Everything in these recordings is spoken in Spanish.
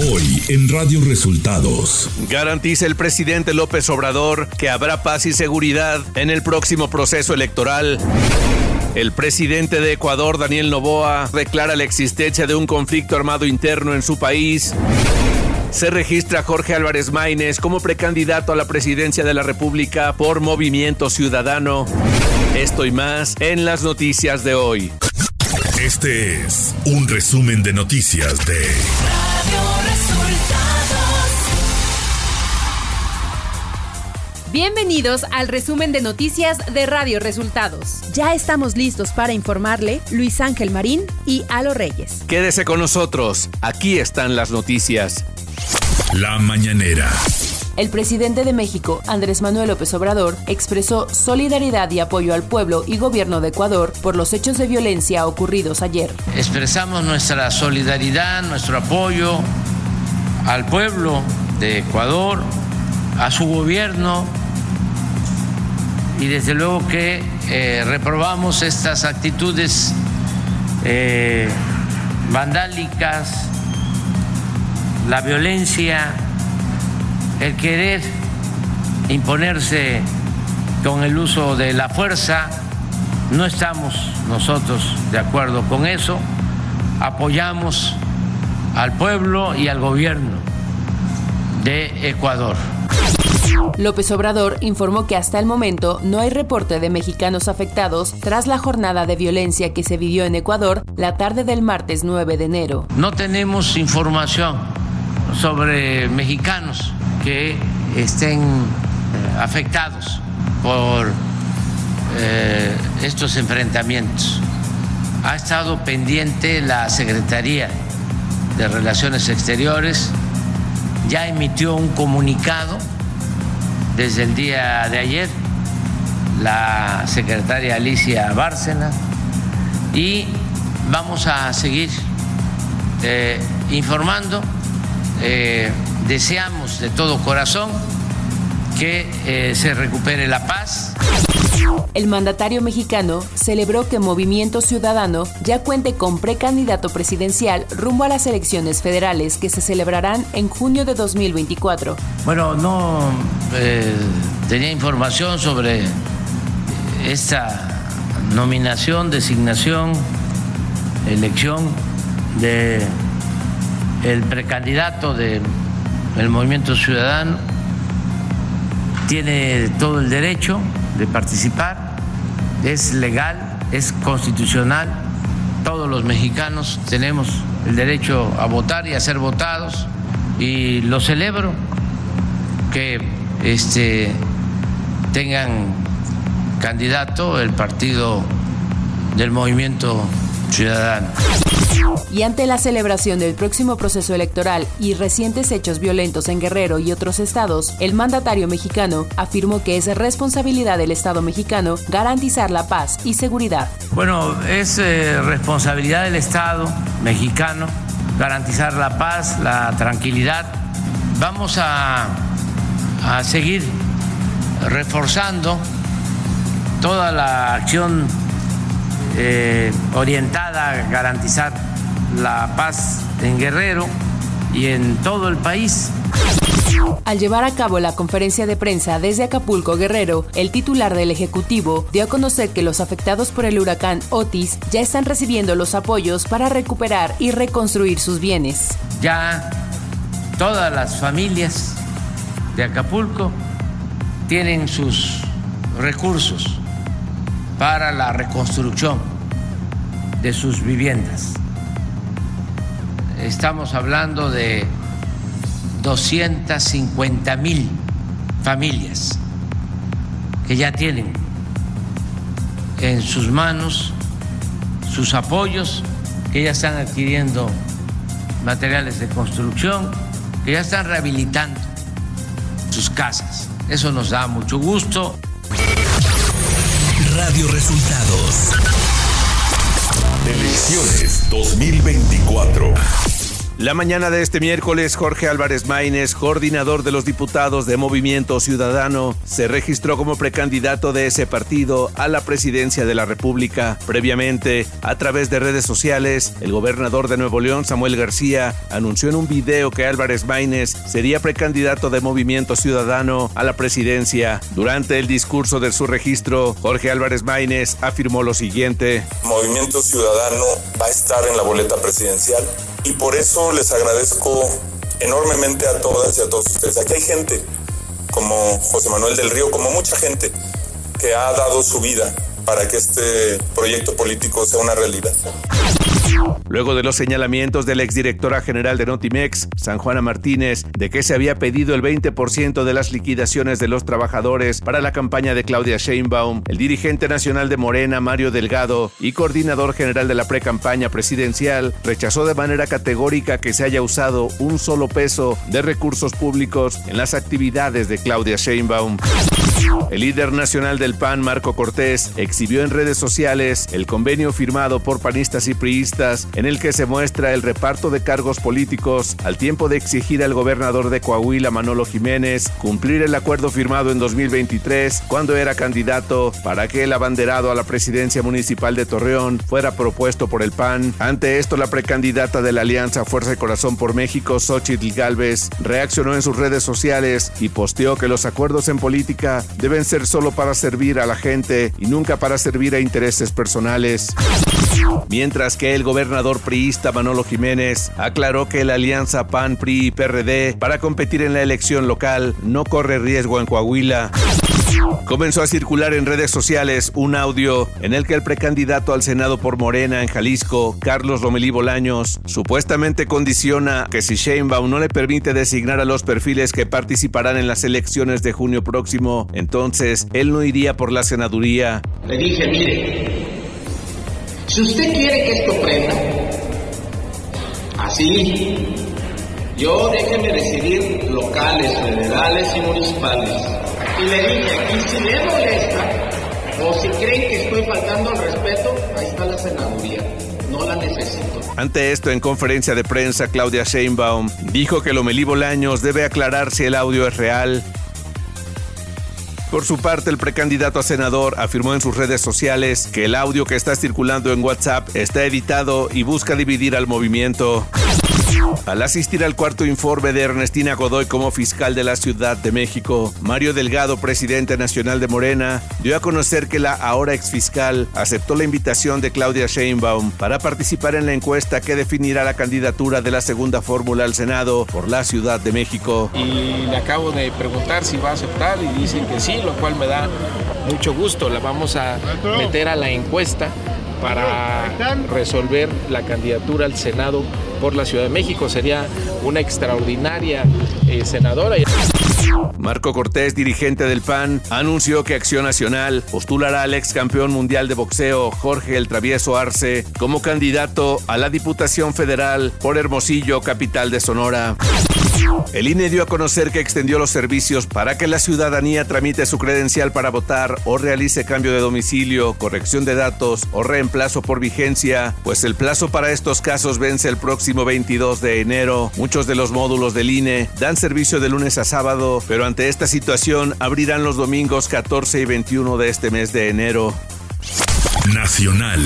Hoy en Radio Resultados. Garantiza el presidente López Obrador que habrá paz y seguridad en el próximo proceso electoral. El presidente de Ecuador, Daniel Noboa, declara la existencia de un conflicto armado interno en su país. Se registra Jorge Álvarez Máynez como precandidato a la presidencia de la República por Movimiento Ciudadano. Esto y más en las noticias de hoy. Este es un resumen de noticias de Radio Resultados. Bienvenidos al resumen de noticias de Radio Resultados. Ya estamos listos para informarle Luis Ángel Marín y Alo Reyes. Quédese con nosotros, aquí están las noticias. La Mañanera. El presidente de México, Andrés Manuel López Obrador, expresó solidaridad y apoyo al pueblo y gobierno de Ecuador por los hechos de violencia ocurridos ayer. Expresamos nuestra solidaridad, nuestro apoyo al pueblo de Ecuador, a su gobierno, y desde luego que reprobamos estas actitudes vandálicas, la violencia, el querer imponerse con el uso de la fuerza. No estamos nosotros de acuerdo con eso. Apoyamos al pueblo y al gobierno de Ecuador. López Obrador informó que hasta el momento no hay reporte de mexicanos afectados tras la jornada de violencia que se vivió en Ecuador la tarde del martes 9 de enero. No tenemos información sobre mexicanos que estén afectados por estos enfrentamientos. Ha estado pendiente la Secretaría de Relaciones Exteriores, ya emitió un comunicado desde el día de ayer, la secretaria Alicia Bárcena, y vamos a seguir informando. Deseamos de todo corazón que se recupere la paz. El mandatario mexicano celebró que Movimiento Ciudadano ya cuente con precandidato presidencial rumbo a las elecciones federales que se celebrarán en junio de 2024. Bueno, no tenía información sobre esta nominación, designación, elección de el precandidato de el Movimiento Ciudadano. Tiene todo el derecho de participar, es legal, es constitucional. Todos los mexicanos tenemos el derecho a votar y a ser votados, y lo celebro que tengan candidato el partido del Movimiento Ciudadano. Y ante la celebración del próximo proceso electoral y recientes hechos violentos en Guerrero y otros estados, el mandatario mexicano afirmó que es responsabilidad del Estado mexicano garantizar la paz y seguridad. Bueno, es responsabilidad del Estado mexicano garantizar la paz, la tranquilidad. Vamos a seguir reforzando toda la acción orientada a garantizar la paz en Guerrero y en todo el país. Al llevar a cabo la conferencia de prensa desde Acapulco, Guerrero, el titular del Ejecutivo dio a conocer que los afectados por el huracán Otis ya están recibiendo los apoyos para recuperar y reconstruir sus bienes. Ya todas las familias de Acapulco tienen sus recursos para la reconstrucción de sus viviendas. Estamos hablando de 250,000 familias que ya tienen en sus manos sus apoyos, que ya están adquiriendo materiales de construcción, que ya están rehabilitando sus casas. Eso nos da mucho gusto. Radio Resultados. Elecciones 2024. La mañana de este miércoles, Jorge Álvarez Máynez, coordinador de los diputados de Movimiento Ciudadano, se registró como precandidato de ese partido a la presidencia de la República. Previamente, a través de redes sociales, el gobernador de Nuevo León, Samuel García, anunció en un video que Álvarez Máynez sería precandidato de Movimiento Ciudadano a la presidencia. Durante el discurso de su registro, Jorge Álvarez Máynez afirmó lo siguiente: Movimiento Ciudadano va a estar en la boleta presidencial. Y por eso les agradezco enormemente a todas y a todos ustedes. Aquí hay gente como José Manuel del Río, como mucha gente que ha dado su vida para que este proyecto político sea una realidad. Luego de los señalamientos de la exdirectora general de Notimex, Sanjuana Martínez, de que se había pedido el 20% de las liquidaciones de los trabajadores para la campaña de Claudia Sheinbaum, el dirigente nacional de Morena, Mario Delgado, y coordinador general de la precampaña presidencial, rechazó de manera categórica que se haya usado un solo peso de recursos públicos en las actividades de Claudia Sheinbaum. El líder nacional del PAN, Marco Cortés, exhibió en redes sociales el convenio firmado por panistas y priistas en el que se muestra el reparto de cargos políticos al tiempo de exigir al gobernador de Coahuila, Manolo Jiménez, cumplir el acuerdo firmado en 2023 cuando era candidato para que el abanderado a la presidencia municipal de Torreón fuera propuesto por el PAN. Ante esto, la precandidata de la Alianza Fuerza y Corazón por México, Xóchitl Gálvez, reaccionó en sus redes sociales y posteó que los acuerdos en política deben ser solo para servir a la gente y nunca para servir a intereses personales. Mientras que el gobernador priista Manolo Jiménez aclaró que la alianza PAN, PRI y PRD para competir en la elección local no corre riesgo en Coahuila. Comenzó a circular en redes sociales un audio en el que el precandidato al Senado por Morena en Jalisco, Carlos Romelí Bolaños, supuestamente condiciona que si Sheinbaum no le permite designar a los perfiles que participarán en las elecciones de junio próximo, entonces él no iría por la senaduría. Le dije, mire, si usted quiere que esto prenda, así, yo déjeme decidir locales, federales y municipales. Y le dije, aquí si le molesta o si creen que estoy faltando al respeto, ahí está la senaduría, no la necesito. Ante esto, en conferencia de prensa, Claudia Sheinbaum dijo que Romelí Bolaños debe aclarar si el audio es real. Por su parte, el precandidato a senador afirmó en sus redes sociales que el audio que está circulando en WhatsApp está editado y busca dividir al movimiento. Al asistir al cuarto informe de Ernestina Godoy como fiscal de la Ciudad de México, Mario Delgado, presidente nacional de Morena, dio a conocer que la ahora exfiscal aceptó la invitación de Claudia Sheinbaum para participar en la encuesta que definirá la candidatura de la segunda fórmula al Senado por la Ciudad de México. Y le acabo de preguntar si va a aceptar y dicen que sí, lo cual me da mucho gusto. La vamos a meter a la encuesta para resolver la candidatura al Senado por la Ciudad de México. Sería una extraordinaria senadora. Marco Cortés, dirigente del PAN, anunció que Acción Nacional postulará al ex campeón mundial de boxeo Jorge El Travieso Arce como candidato a la Diputación Federal por Hermosillo, capital de Sonora. El INE dio a conocer que extendió los servicios para que la ciudadanía tramite su credencial para votar o realice cambio de domicilio, corrección de datos o reemplazo por vigencia, pues el plazo para estos casos vence el próximo 22 de enero. Muchos de los módulos del INE dan servicio de lunes a sábado, pero ante esta situación abrirán los domingos 14 y 21 de este mes de enero. Nacional.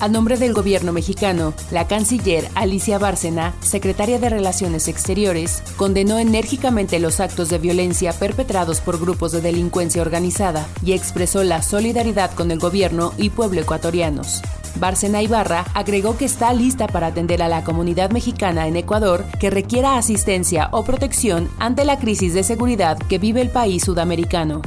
A nombre del gobierno mexicano, la canciller Alicia Bárcena, secretaria de Relaciones Exteriores, condenó enérgicamente los actos de violencia perpetrados por grupos de delincuencia organizada y expresó la solidaridad con el gobierno y pueblo ecuatorianos. Bárcena Ibarra agregó que está lista para atender a la comunidad mexicana en Ecuador que requiera asistencia o protección ante la crisis de seguridad que vive el país sudamericano.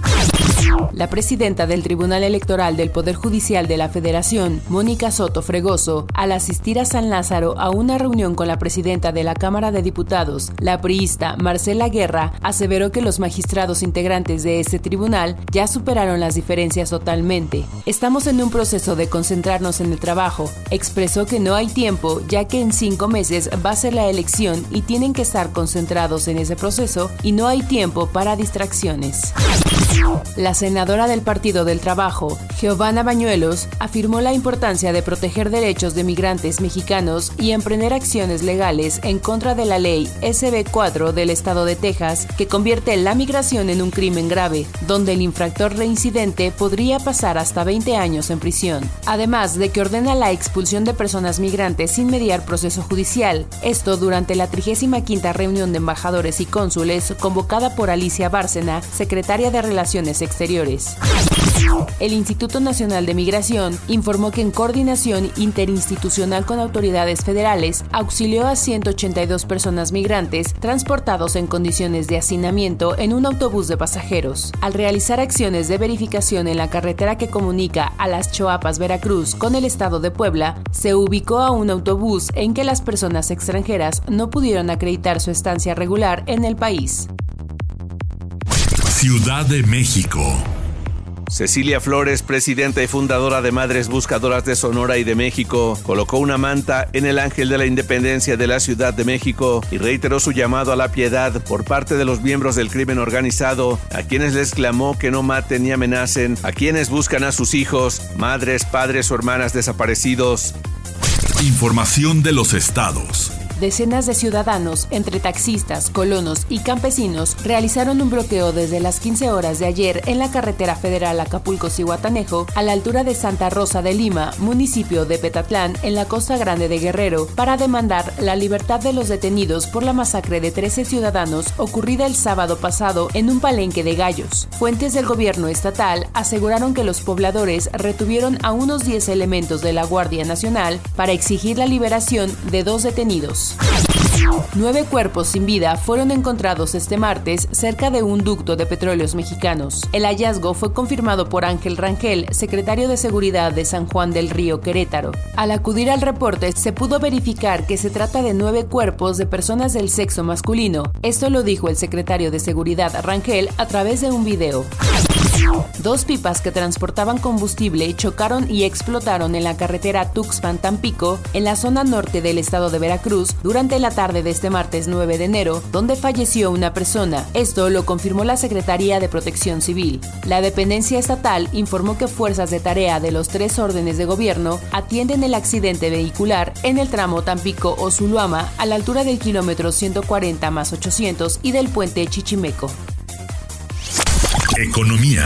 La presidenta del Tribunal Electoral del Poder Judicial de la Federación, Mónica Soto Fregoso, al asistir a San Lázaro a una reunión con la presidenta de la Cámara de Diputados, la priista Marcela Guerra, aseveró que los magistrados integrantes de este tribunal ya superaron las diferencias totalmente. Estamos en un proceso de concentrarnos en el trabajo. Expresó que no hay tiempo, ya que en 5 meses va a ser la elección y tienen que estar concentrados en ese proceso y no hay tiempo para distracciones. La senadora del Partido del Trabajo, Geovana Bañuelos, afirmó la importancia de proteger derechos de migrantes mexicanos y emprender acciones legales en contra de la ley SB 4 del estado de Texas, que convierte la migración en un crimen grave, donde el infractor reincidente podría pasar hasta 20 años en prisión, además de que ordena la expulsión de personas migrantes sin mediar proceso judicial, esto durante la 35ª reunión de embajadores y cónsules convocada por Alicia Bárcena, secretaria de Relaciones Exteriores. El Instituto Nacional de Migración informó que en coordinación interinstitucional con autoridades federales auxilió a 182 personas migrantes transportados en condiciones de hacinamiento en un autobús de pasajeros. Al realizar acciones de verificación en la carretera que comunica a las Choapas, Veracruz, con el estado de Puebla, se ubicó a un autobús en que las personas extranjeras no pudieron acreditar su estancia regular en el país. Ciudad de México. Cecilia Flores, presidenta y fundadora de Madres Buscadoras de Sonora y de México, colocó una manta en el Ángel de la Independencia de la Ciudad de México y reiteró su llamado a la piedad por parte de los miembros del crimen organizado, a quienes les clamó que no maten ni amenacen a quienes buscan a sus hijos, madres, padres o hermanas desaparecidos. Información de los estados. Decenas de ciudadanos, entre taxistas, colonos y campesinos, realizaron un bloqueo desde las 15 horas de ayer en la carretera federal Acapulco-Zihuatanejo, a la altura de Santa Rosa de Lima, municipio de Petatlán, en la Costa Grande de Guerrero, para demandar la libertad de los detenidos por la masacre de 13 ciudadanos ocurrida el sábado pasado en un palenque de gallos. Fuentes del gobierno estatal aseguraron que los pobladores retuvieron a unos 10 elementos de la Guardia Nacional para exigir la liberación de 2 detenidos. 9 cuerpos sin vida fueron encontrados este martes cerca de un ducto de Petróleos Mexicanos. El hallazgo fue confirmado por Ángel Rangel, secretario de Seguridad de San Juan del Río, Querétaro. Al acudir al reporte, se pudo verificar que se trata de 9 cuerpos de personas del sexo masculino. Esto lo dijo el secretario de Seguridad Rangel a través de un video. 2 pipas que transportaban combustible chocaron y explotaron en la carretera Tuxpan-Tampico, en la zona norte del estado de Veracruz, durante la tarde de este martes 9 de enero, donde falleció una persona. Esto lo confirmó la Secretaría de Protección Civil. La dependencia estatal informó que fuerzas de tarea de los 3 órdenes de gobierno atienden el accidente vehicular en el tramo Tampico-Ozuluama, a la altura del kilómetro 140+800 y del puente Chichimeco. Economía.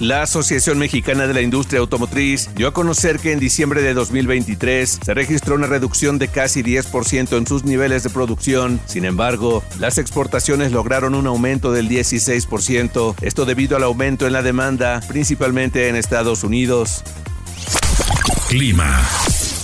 La Asociación Mexicana de la Industria Automotriz dio a conocer que en diciembre de 2023 se registró una reducción de casi 10% en sus niveles de producción. Sin embargo, las exportaciones lograron un aumento del 16%, esto debido al aumento en la demanda, principalmente en Estados Unidos. Clima.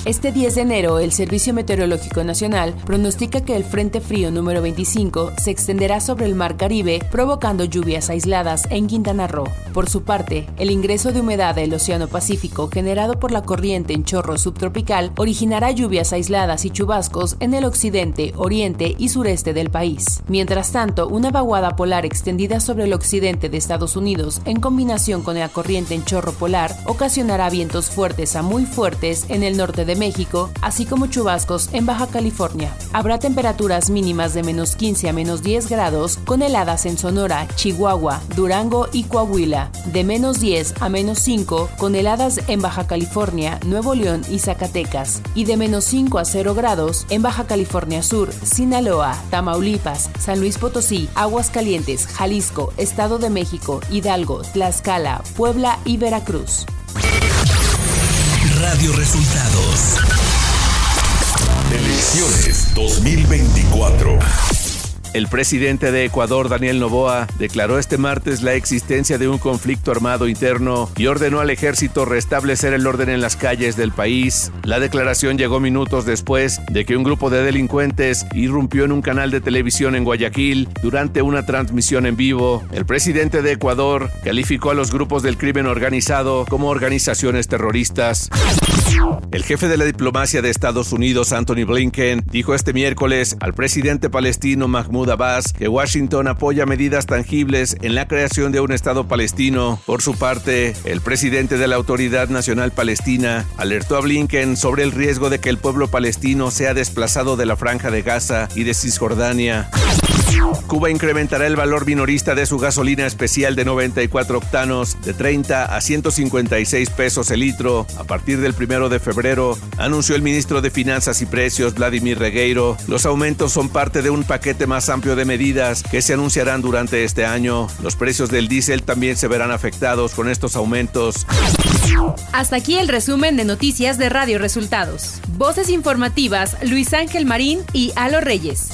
Este 10 de enero, el Servicio Meteorológico Nacional pronostica que el Frente Frío número 25 se extenderá sobre el Mar Caribe, provocando lluvias aisladas en Quintana Roo. Por su parte, el ingreso de humedad del Océano Pacífico generado por la corriente en chorro subtropical originará lluvias aisladas y chubascos en el occidente, oriente y sureste del país. Mientras tanto, una vaguada polar extendida sobre el occidente de Estados Unidos en combinación con la corriente en chorro polar ocasionará vientos fuertes a muy fuertes en el norte de México, así como chubascos en Baja California. Habrá temperaturas mínimas de -15 a -10 grados, con heladas en Sonora, Chihuahua, Durango y Coahuila, de -10 a -5 con heladas en Baja California, Nuevo León y Zacatecas, y de -5 a 0 grados en Baja California Sur, Sinaloa, Tamaulipas, San Luis Potosí, Aguascalientes, Jalisco, Estado de México, Hidalgo, Tlaxcala, Puebla y Veracruz. Radio Resultados. Elecciones 2024. El presidente de Ecuador, Daniel Noboa, declaró este martes la existencia de un conflicto armado interno y ordenó al ejército restablecer el orden en las calles del país. La declaración llegó minutos después de que un grupo de delincuentes irrumpió en un canal de televisión en Guayaquil durante una transmisión en vivo. El presidente de Ecuador calificó a los grupos del crimen organizado como organizaciones terroristas. El jefe de la diplomacia de Estados Unidos, Anthony Blinken, dijo este miércoles al presidente palestino Mahmoud Abbas que Washington apoya medidas tangibles en la creación de un Estado palestino. Por su parte, el presidente de la Autoridad Nacional Palestina alertó a Blinken sobre el riesgo de que el pueblo palestino sea desplazado de la Franja de Gaza y de Cisjordania. Cuba incrementará el valor minorista de su gasolina especial de 94 octanos de 30 a 156 pesos el litro a partir del 1 de febrero, anunció el ministro de Finanzas y Precios, Vladimir Regueiro. Los aumentos son parte de un paquete más amplio de medidas que se anunciarán durante este año. Los precios del diésel también se verán afectados con estos aumentos. Hasta aquí el resumen de noticias de Radio Resultados. Voces informativas, Luis Ángel Marín y Alo Reyes.